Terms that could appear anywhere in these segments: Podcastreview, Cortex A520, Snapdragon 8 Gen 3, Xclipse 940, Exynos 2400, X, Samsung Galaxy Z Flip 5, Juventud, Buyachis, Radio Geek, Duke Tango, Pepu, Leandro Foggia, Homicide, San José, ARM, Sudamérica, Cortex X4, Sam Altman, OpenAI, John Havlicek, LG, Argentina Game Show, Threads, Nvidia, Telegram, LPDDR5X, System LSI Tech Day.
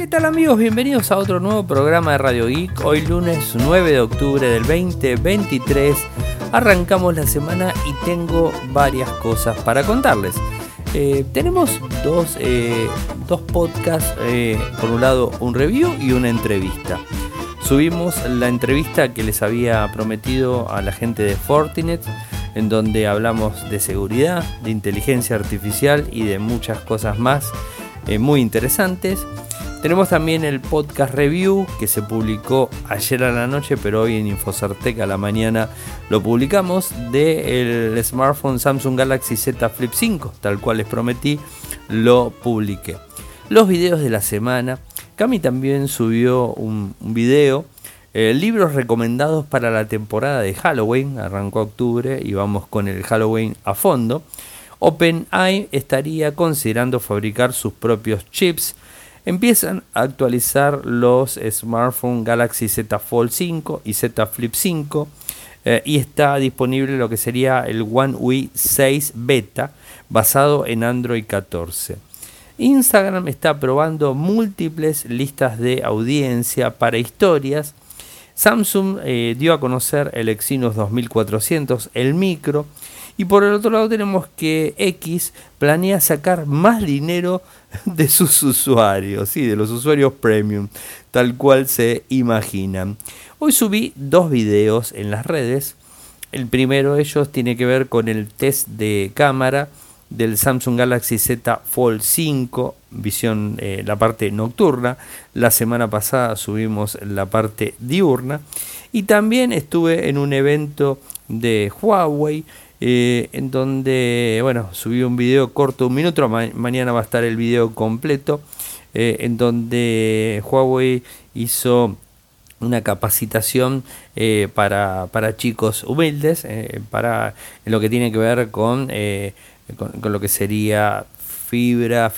¿Qué tal amigos? Bienvenidos a otro nuevo programa de Radio Geek. Hoy lunes 9 de octubre del 2023. Arrancamos la semana y tengo varias cosas para contarles. Tenemos dos podcasts, por un lado un review y una entrevista. Subimos la entrevista que les había prometido a la gente de Fortinet, en donde hablamos de seguridad, de inteligencia artificial y de muchas cosas más muy interesantes. Tenemos también el podcast review que se publicó ayer a la noche, pero hoy en InfoSertech a la mañana lo publicamos, del smartphone Samsung Galaxy Z Flip 5, tal cual les prometí, lo publiqué. Los videos de la semana, Cami también subió un video, libros recomendados para la temporada de Halloween, arrancó octubre y vamos con el Halloween a fondo. OpenAI estaría considerando fabricar sus propios chips. Empiezan a actualizar los smartphones Galaxy Z Fold 5 y Z Flip 5 y está disponible lo que sería el One UI 6 beta basado en Android 14. Instagram está probando múltiples listas de audiencia para historias. Samsung dio a conocer el Exynos 2400, el micro. Y por el otro lado tenemos que X planea sacar más dinero de sus usuarios, sí, de los usuarios premium, tal cual se imaginan. Hoy subí dos videos en las redes. El primero de ellos tiene que ver con el test de cámara del Samsung Galaxy Z Fold 5, visión la parte nocturna. La semana pasada subimos la parte diurna. Y también estuve en un evento de Huawei, en donde, bueno, subí un video corto, un minuto. Mañana va a estar el video completo, en donde Huawei hizo una capacitación para chicos humildes, para lo que tiene que ver con lo que sería fibra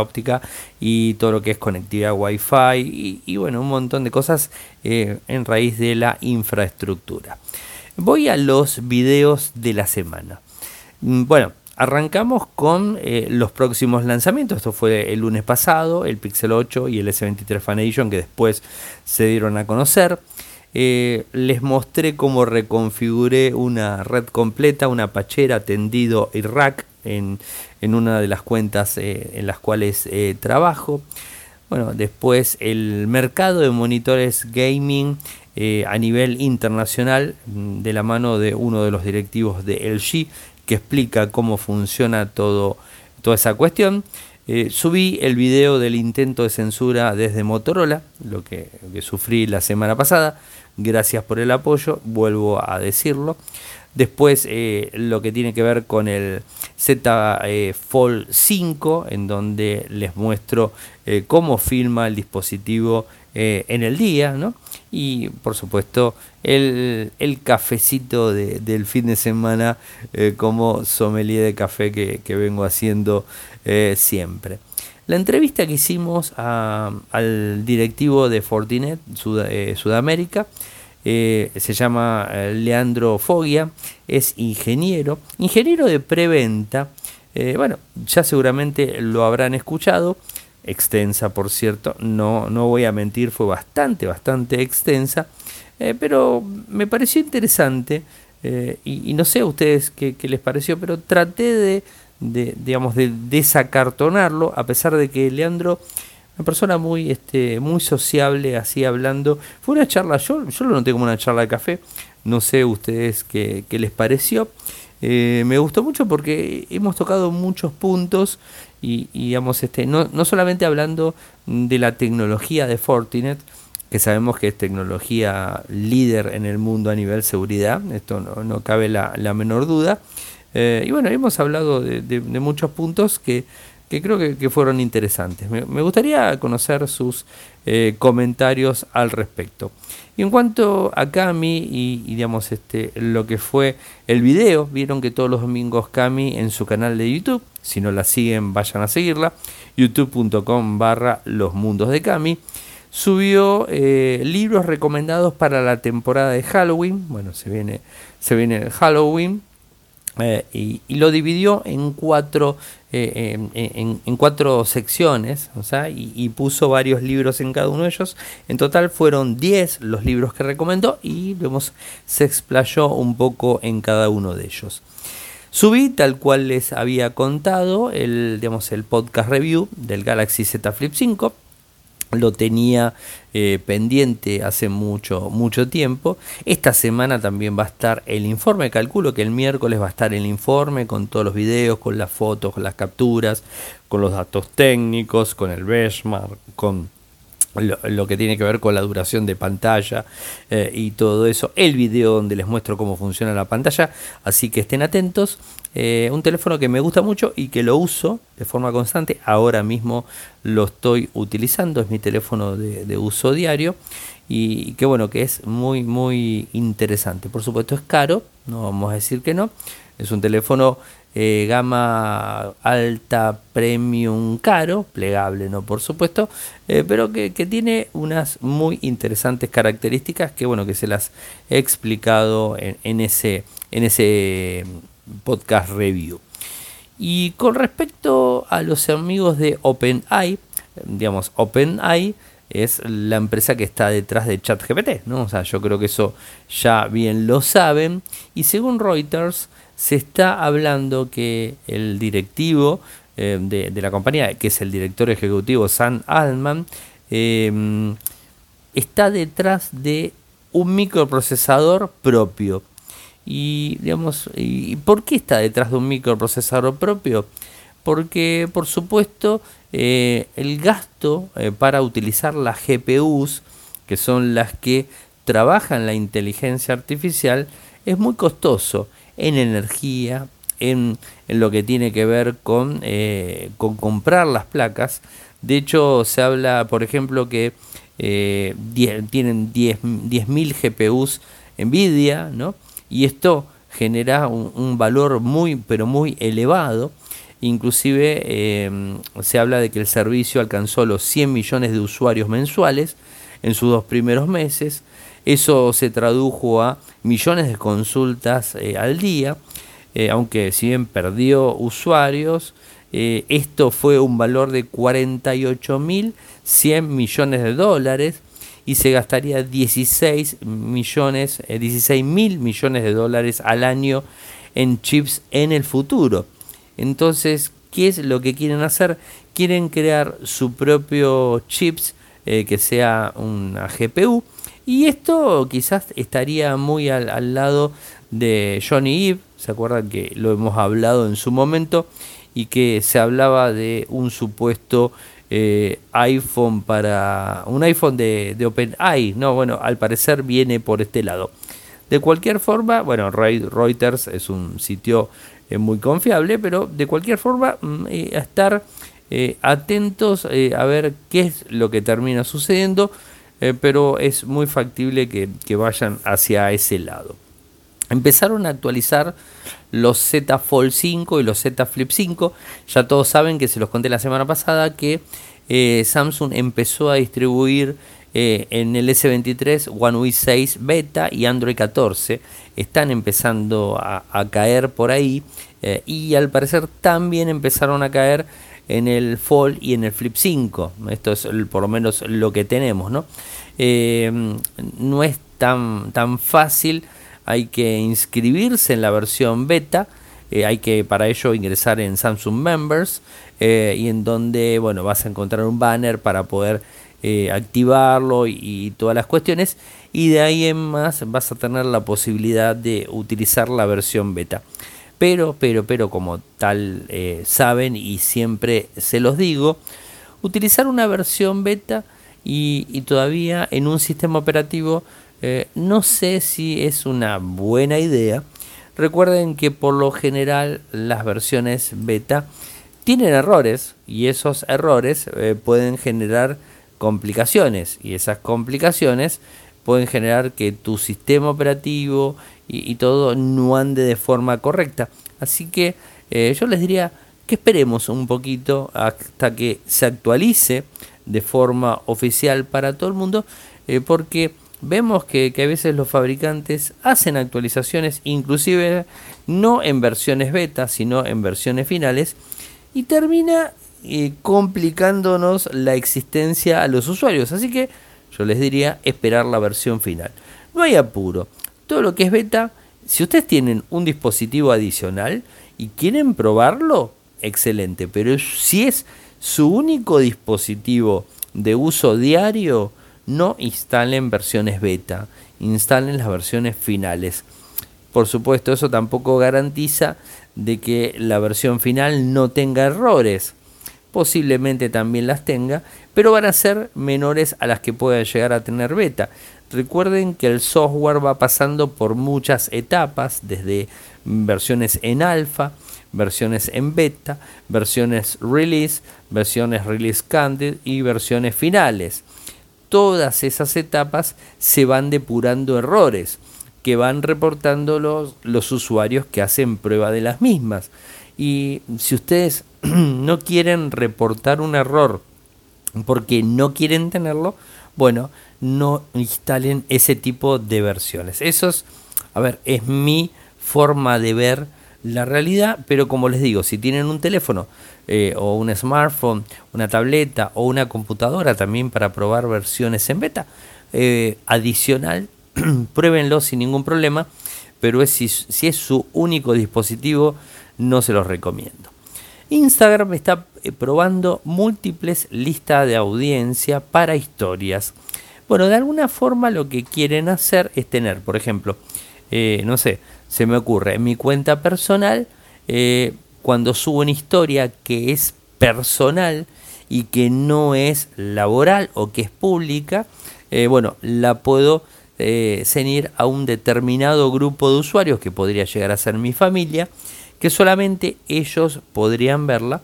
óptica y todo lo que es conectividad Wi-Fi y bueno, un montón de cosas en raíz de la infraestructura. Voy a los videos de la semana. Bueno, arrancamos con los próximos lanzamientos. Esto fue el lunes pasado, el Pixel 8 y el S23 Fan Edition, que después se dieron a conocer. Les mostré cómo reconfiguré una red completa, una pachera, tendido y rack en una de las cuentas en las cuales trabajo. Bueno, después el mercado de monitores gaming a nivel internacional, de la mano de uno de los directivos de LG, que explica cómo funciona toda esa cuestión. Subí el video del intento de censura desde Motorola, lo que sufrí la semana pasada. Gracias por el apoyo, vuelvo a decirlo. Después lo que tiene que ver con el Z Fold 5, en donde les muestro cómo filma el dispositivo en el día, ¿no? Y por supuesto el cafecito del fin de semana como sommelier de café que vengo haciendo siempre. La entrevista que hicimos al directivo de Fortinet Sudamérica, se llama Leandro Foggia, es ingeniero de preventa. Bueno, ya seguramente lo habrán escuchado. Extensa, por cierto, no voy a mentir, fue bastante extensa, pero me pareció interesante y no sé a ustedes qué les pareció, pero traté de desacartonarlo, a pesar de que Leandro, una persona muy, muy sociable, así hablando, fue una charla, yo lo noté como una charla de café, no sé a ustedes qué les pareció. Me gustó mucho porque hemos tocado muchos puntos y digamos, no solamente hablando de la tecnología de Fortinet, que sabemos que es tecnología líder en el mundo a nivel seguridad, esto no cabe la menor duda, y bueno, hemos hablado de muchos puntos que creo que fueron interesantes. Me gustaría conocer sus comentarios al respecto. Y en cuanto a Cami y digamos lo que fue el video, vieron que todos los domingos Cami en su canal de YouTube, si no la siguen vayan a seguirla, youtube.com/losmundosdecami, subió libros recomendados para la temporada de Halloween. Bueno, se viene el Halloween, Y lo dividió en cuatro secciones, o sea, y puso varios libros en cada uno de ellos. En total fueron 10 los libros que recomendó y vemos, se explayó un poco en cada uno de ellos. Subí, tal cual les había contado, el podcast review del Galaxy Z Flip 5. Lo tenía pendiente hace mucho tiempo. Esta semana también va a estar el informe. Calculo que el miércoles va a estar el informe con todos los videos, con las fotos, con las capturas, con los datos técnicos, con el benchmark, con lo que tiene que ver con la duración de pantalla y todo eso. El video donde les muestro cómo funciona la pantalla. Así que estén atentos. Un teléfono que me gusta mucho y que lo uso de forma constante. Ahora mismo lo estoy utilizando, es mi teléfono de uso diario y que bueno, que es muy interesante. Por supuesto es caro, no vamos a decir que no, es un teléfono gama alta, premium, caro, plegable, no, por supuesto, pero que tiene unas muy interesantes características que bueno, que se las he explicado en ese podcast review. Y con respecto a los amigos de OpenAI, OpenAI es la empresa que está detrás de ChatGPT, ¿no? O sea, yo creo que eso ya bien lo saben. Y según Reuters, se está hablando que el directivo de la compañía, que es el director ejecutivo Sam Altman, está detrás de un microprocesador propio. Y ¿y por qué está detrás de un microprocesador propio? Porque, por supuesto, el gasto para utilizar las GPUs, que son las que trabajan la inteligencia artificial, es muy costoso en energía, en lo que tiene que ver con comprar las placas. De hecho, se habla, por ejemplo, que tienen 10.000 GPUs Nvidia, ¿no? Y esto genera un valor muy elevado. Inclusive se habla de que el servicio alcanzó los 100 millones de usuarios mensuales en sus 2 primeros meses. Eso se tradujo a millones de consultas al día, aunque si bien perdió usuarios, esto fue un valor de 48.100 millones de dólares. Y se gastaría 16 mil millones de dólares al año en chips en el futuro. Entonces, ¿qué es lo que quieren hacer? Quieren crear su propio chips que sea una GPU. Y esto quizás estaría muy al lado de Johnny Ive. ¿Se acuerdan que lo hemos hablado en su momento? Y que se hablaba de un supuesto iPhone de OpenAI. No, bueno, al parecer viene por este lado. De cualquier forma, bueno, Reuters es un sitio muy confiable, pero de cualquier forma, a estar atentos a ver qué es lo que termina sucediendo, pero es muy factible que vayan hacia ese lado. Empezaron a actualizar los Z Fold 5 y los Z Flip 5. Ya todos saben, que se los conté la semana pasada, que Samsung empezó a distribuir en el S23 One UI 6 Beta y Android 14. Están empezando a caer por ahí y al parecer también empezaron a caer en el Fold y en el Flip 5. Esto es por lo menos lo que tenemos, ¿no? No es tan fácil. Hay que inscribirse en la versión beta, hay que para ello ingresar en Samsung Members y en donde bueno, vas a encontrar un banner para poder activarlo y todas las cuestiones, y de ahí en más vas a tener la posibilidad de utilizar la versión beta. Pero como tal saben y siempre se los digo, utilizar una versión beta y todavía en un sistema operativo no sé si es una buena idea. Recuerden que por lo general las versiones beta tienen errores y esos errores pueden generar complicaciones, y esas complicaciones pueden generar que tu sistema operativo y todo no ande de forma correcta. Así que yo les diría que esperemos un poquito hasta que se actualice de forma oficial para todo el mundo, porque vemos que a veces los fabricantes hacen actualizaciones, inclusive no en versiones beta, sino en versiones finales, y termina complicándonos la existencia a los usuarios. Así que yo les diría esperar la versión final. No hay apuro. Todo lo que es beta, si ustedes tienen un dispositivo adicional y quieren probarlo, excelente. Pero si es su único dispositivo de uso diario, no instalen versiones beta, instalen las versiones finales. Por supuesto, eso tampoco garantiza de que la versión final no tenga errores. Posiblemente también las tenga, pero van a ser menores a las que pueda llegar a tener beta. Recuerden que el software va pasando por muchas etapas, desde versiones en alfa, versiones en beta, versiones release candidate y versiones finales. Todas esas etapas se van depurando errores que van reportando los usuarios que hacen prueba de las mismas. Y si ustedes no quieren reportar un error porque no quieren tenerlo, bueno, no instalen ese tipo de versiones. Eso es, es mi forma de ver la realidad, pero como les digo, si tienen un teléfono o un smartphone, una tableta o una computadora también para probar versiones en beta adicional, pruébenlo sin ningún problema, pero si es su único dispositivo, no se los recomiendo. Instagram está probando múltiples listas de audiencia para historias. Bueno, de alguna forma lo que quieren hacer es tener, por ejemplo, no sé, se me ocurre, en mi cuenta personal, cuando subo una historia que es personal y que no es laboral o que es pública, la puedo ceñir a un determinado grupo de usuarios que podría llegar a ser mi familia, que solamente ellos podrían verla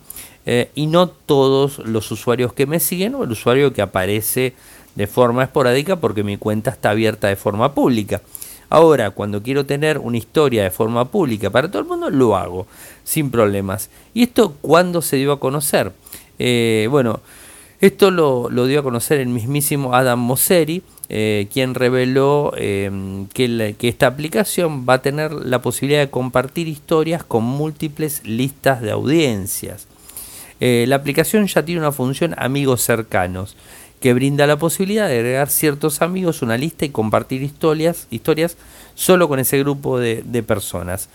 y no todos los usuarios que me siguen o el usuario que aparece de forma esporádica porque mi cuenta está abierta de forma pública. Ahora, cuando quiero tener una historia de forma pública para todo el mundo, lo hago sin problemas. ¿Y esto cuándo se dio a conocer? Esto lo dio a conocer el mismísimo Adam Mosseri, quien reveló que esta aplicación va a tener la posibilidad de compartir historias con múltiples listas de audiencias. La aplicación ya tiene una función amigos cercanos, que brinda la posibilidad de agregar ciertos amigos a una lista y compartir historias solo con ese grupo de personas.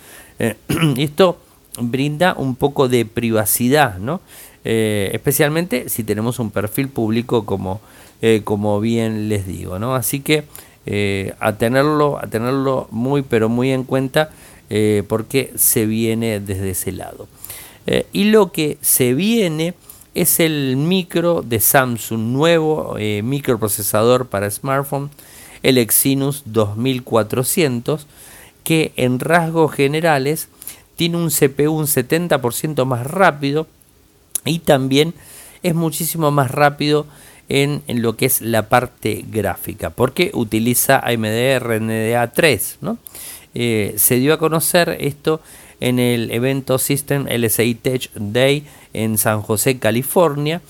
Esto brinda un poco de privacidad, ¿no? Especialmente si tenemos un perfil público como bien les digo, ¿no? Así que a tenerlo muy pero muy en cuenta porque se viene desde ese lado. Y lo que se viene es el micro de Samsung, nuevo microprocesador para smartphone, el Exynos 2400, que en rasgos generales tiene un CPU un 70% más rápido y también es muchísimo más rápido en lo que es la parte gráfica, porque utiliza AMD RDNA 3, ¿no? Se dio a conocer esto en el evento System LSI Tech Day en San José, California,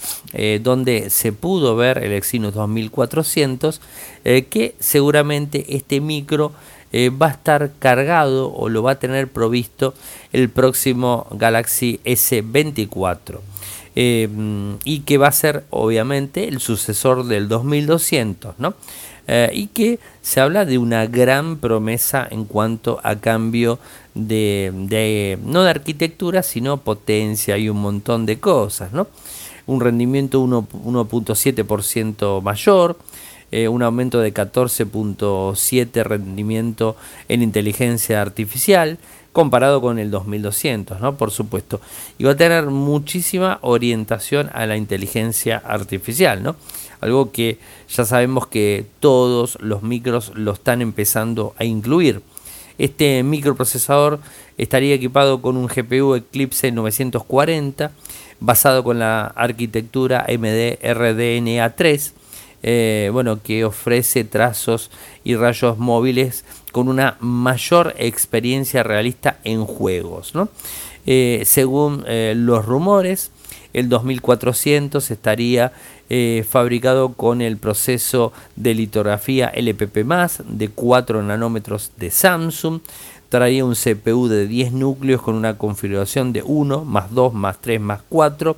donde se pudo ver el Exynos 2400, que seguramente este micro va a estar cargado o lo va a tener provisto el próximo Galaxy S24 y que va a ser obviamente el sucesor del 2200, ¿no? Y que se habla de una gran promesa en cuanto a cambio de no de arquitectura, sino potencia y un montón de cosas, ¿no? Un rendimiento 1.7% mayor, un aumento de 14.7% rendimiento en inteligencia artificial, comparado con el 2200, ¿no? Por supuesto. Y va a tener muchísima orientación a la inteligencia artificial, ¿no? Algo que ya sabemos que todos los micros lo están empezando a incluir. Este microprocesador estaría equipado con un GPU Xclipse 940, basado con la arquitectura AMD RDNA 3, que ofrece trazos y rayos móviles con una mayor experiencia realista en juegos, ¿no? Según los rumores, el 2400 estaría fabricado con el proceso de litografía LPP+, de 4 nanómetros de Samsung. Traía un CPU de 10 núcleos con una configuración de 1, +2, +3, +4,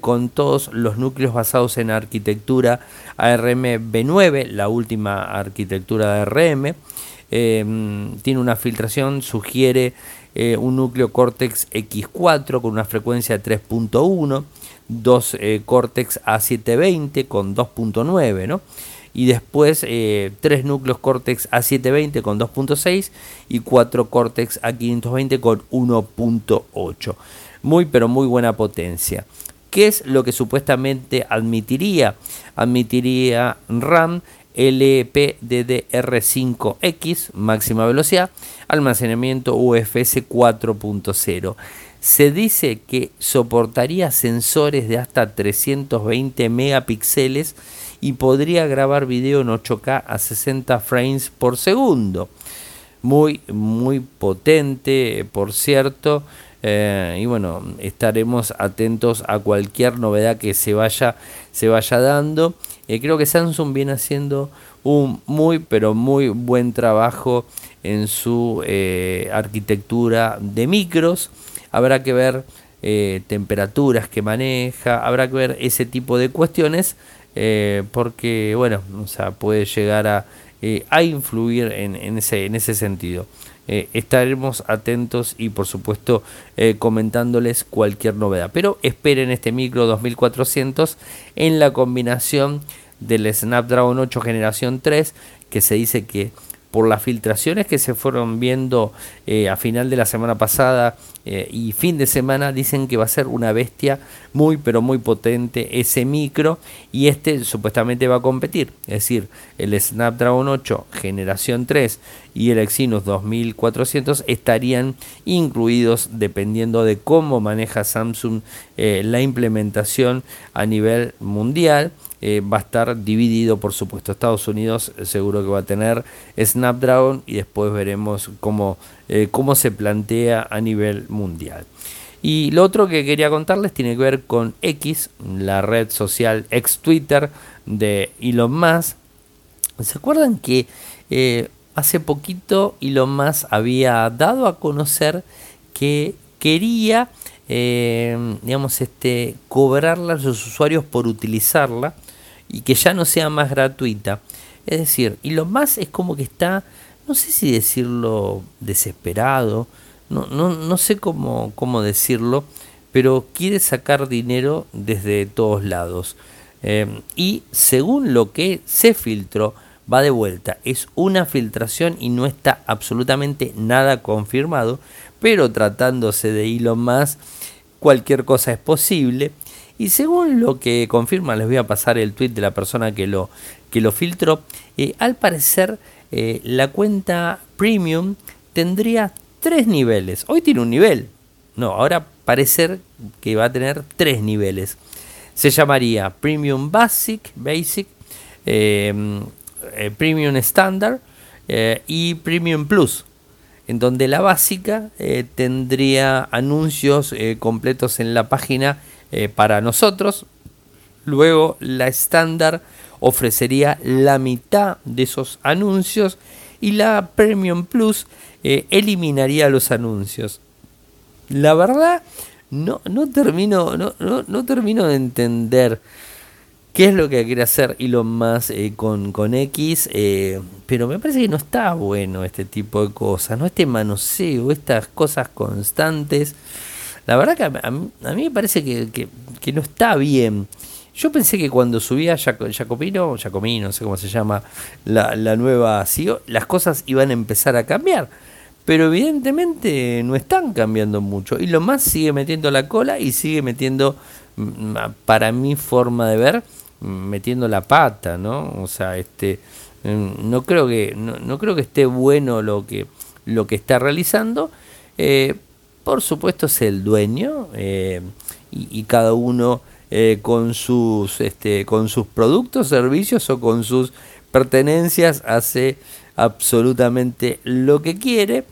con todos los núcleos basados en arquitectura ARMv9, la última arquitectura de ARM. Tiene una filtración, sugiere un núcleo Cortex X4 con una frecuencia de 3.1, dos Cortex A720 con 2.9, ¿no? Y después tres núcleos Cortex A720 con 2.6 y cuatro Cortex A520 con 1.8. Muy pero muy buena potencia. ¿Qué es lo que supuestamente admitiría? Admitiría RAM LPDDR5X, máxima velocidad, almacenamiento UFS 4.0. Se dice que soportaría sensores de hasta 320 megapíxeles y podría grabar video en 8K a 60 frames por segundo. Muy, muy potente, por cierto. Y bueno, estaremos atentos a cualquier novedad que se vaya dando. Creo que Samsung viene haciendo un muy, pero muy buen trabajo en su arquitectura de micros. Habrá que ver temperaturas que maneja, habrá que ver ese tipo de cuestiones. Porque bueno, o sea, puede llegar a influir en ese sentido. Estaremos atentos y por supuesto comentándoles cualquier novedad, pero esperen este micro 2400 en la combinación del Snapdragon 8 generación 3, que se dice que por las filtraciones que se fueron viendo a final de la semana pasada y fin de semana, dicen que va a ser una bestia muy pero muy potente ese micro, y este supuestamente va a competir, es decir, el Snapdragon 8 generación 3 y el Exynos 2400 estarían incluidos dependiendo de cómo maneja Samsung la implementación a nivel mundial. Va a estar dividido, por supuesto. Estados Unidos seguro que va a tener Snapdragon y después veremos cómo se plantea a nivel mundial. Y lo otro que quería contarles tiene que ver con X, la red social ex Twitter de Elon Musk. ¿Se acuerdan que hace poquito Elon Musk había dado a conocer que quería cobrarla a sus usuarios por utilizarla y que ya no sea más gratuita? Es decir, Elon Musk es como que está, no sé si decirlo desesperado, no sé cómo decirlo, pero quiere sacar dinero desde todos lados. Y según lo que se filtró, va de vuelta, es una filtración y no está absolutamente nada confirmado, pero tratándose de Elon Musk, cualquier cosa es posible. Y según lo que confirma, les voy a pasar el tweet de la persona que lo filtró, al parecer la cuenta Premium tendría 3 niveles. Hoy tiene un nivel, no, ahora parece que va a tener 3 niveles. Se llamaría Premium Basic, Premium Standard y Premium Plus. En donde la básica tendría anuncios completos en la página para nosotros. Luego la estándar ofrecería la mitad de esos anuncios y la Premium Plus eliminaría los anuncios. La verdad no termino de entender qué es lo que quiere hacer Elon Musk con X, pero me parece que no está bueno este tipo de cosas, no, este manoseo, estas cosas constantes. La verdad que a mí me parece que no está bien. Yo pensé que cuando subía Jacomino, no sé cómo se llama, la nueva CEO, las cosas iban a empezar a cambiar. Pero evidentemente no están cambiando mucho. Y lo más sigue metiendo la cola y sigue metiendo, para mi forma de ver, metiendo la pata, ¿no? O sea, no creo que esté bueno lo que está realizando. Por supuesto es el dueño y cada uno con sus productos, servicios o con sus pertenencias hace absolutamente lo que quiere,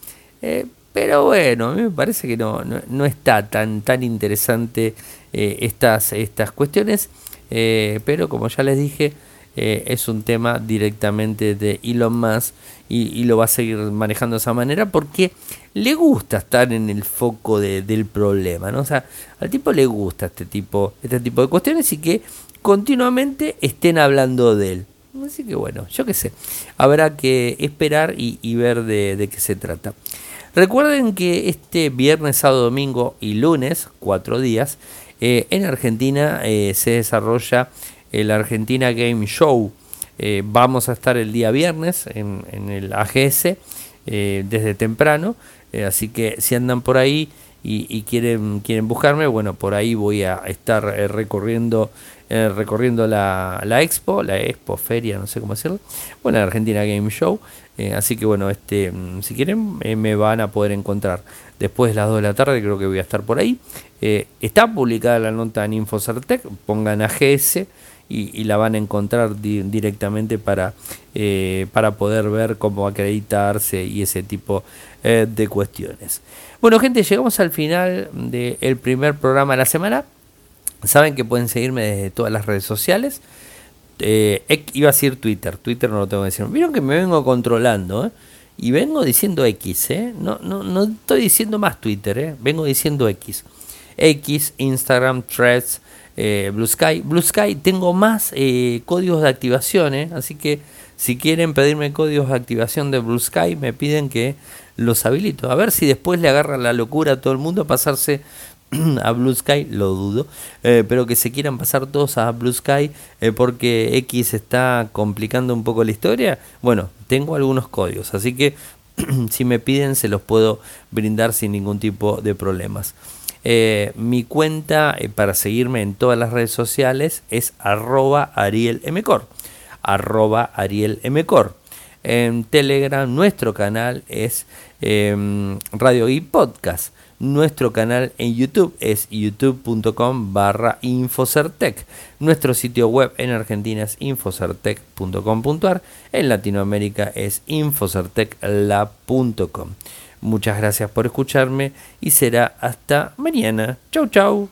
pero bueno, a mí me parece que no está tan interesante estas cuestiones, pero como ya les dije, es un tema directamente de Elon Musk y lo va a seguir manejando de esa manera porque le gusta estar en el foco del problema, ¿no? O sea, al tipo le gusta este tipo de cuestiones y que continuamente estén hablando de él. Así que bueno, yo qué sé, habrá que esperar y ver de qué se trata. Recuerden que este viernes, sábado, domingo y lunes, 4 días, en Argentina se desarrolla el Argentina Game Show. Vamos a estar el día viernes en el AGS desde temprano, así que si andan por ahí y quieren buscarme, bueno, por ahí voy a estar recorriendo la expo, feria, no sé cómo decirlo, bueno, Argentina Game Show, así que bueno, si quieren me van a poder encontrar después de las 2 de la tarde, creo que voy a estar por ahí. Está publicada la nota en InfoSertech, pongan AGS y la van a encontrar directamente para poder ver cómo acreditarse y ese tipo de cuestiones. Bueno, gente, llegamos al final del primer programa de la semana. Saben que pueden seguirme desde todas las redes sociales. Iba a decir Twitter no lo tengo que decir. Vieron que me vengo controlando, y vengo diciendo X, No estoy diciendo más Twitter, vengo diciendo X. X, Instagram, Threads, Blue Sky. Blue Sky tengo más códigos de activación, así que si quieren pedirme códigos de activación de Blue Sky, me piden que los habilito. A ver si después le agarra la locura a todo el mundo a pasarse a Blue Sky, lo dudo, pero que se quieran pasar todos a Blue Sky porque X está complicando un poco la historia. Bueno, tengo algunos códigos, así que si me piden se los puedo brindar sin ningún tipo de problemas. Mi cuenta para seguirme en todas las redes sociales es @arielmcor, @arielmcor. En Telegram nuestro canal es Radio Geek Podcast. Nuestro canal en YouTube es youtube.com/infosertech. Nuestro sitio web en Argentina es infosertech.com.ar. En Latinoamérica es infosertechla.com. Muchas gracias por escucharme y será hasta mañana. Chau, chau.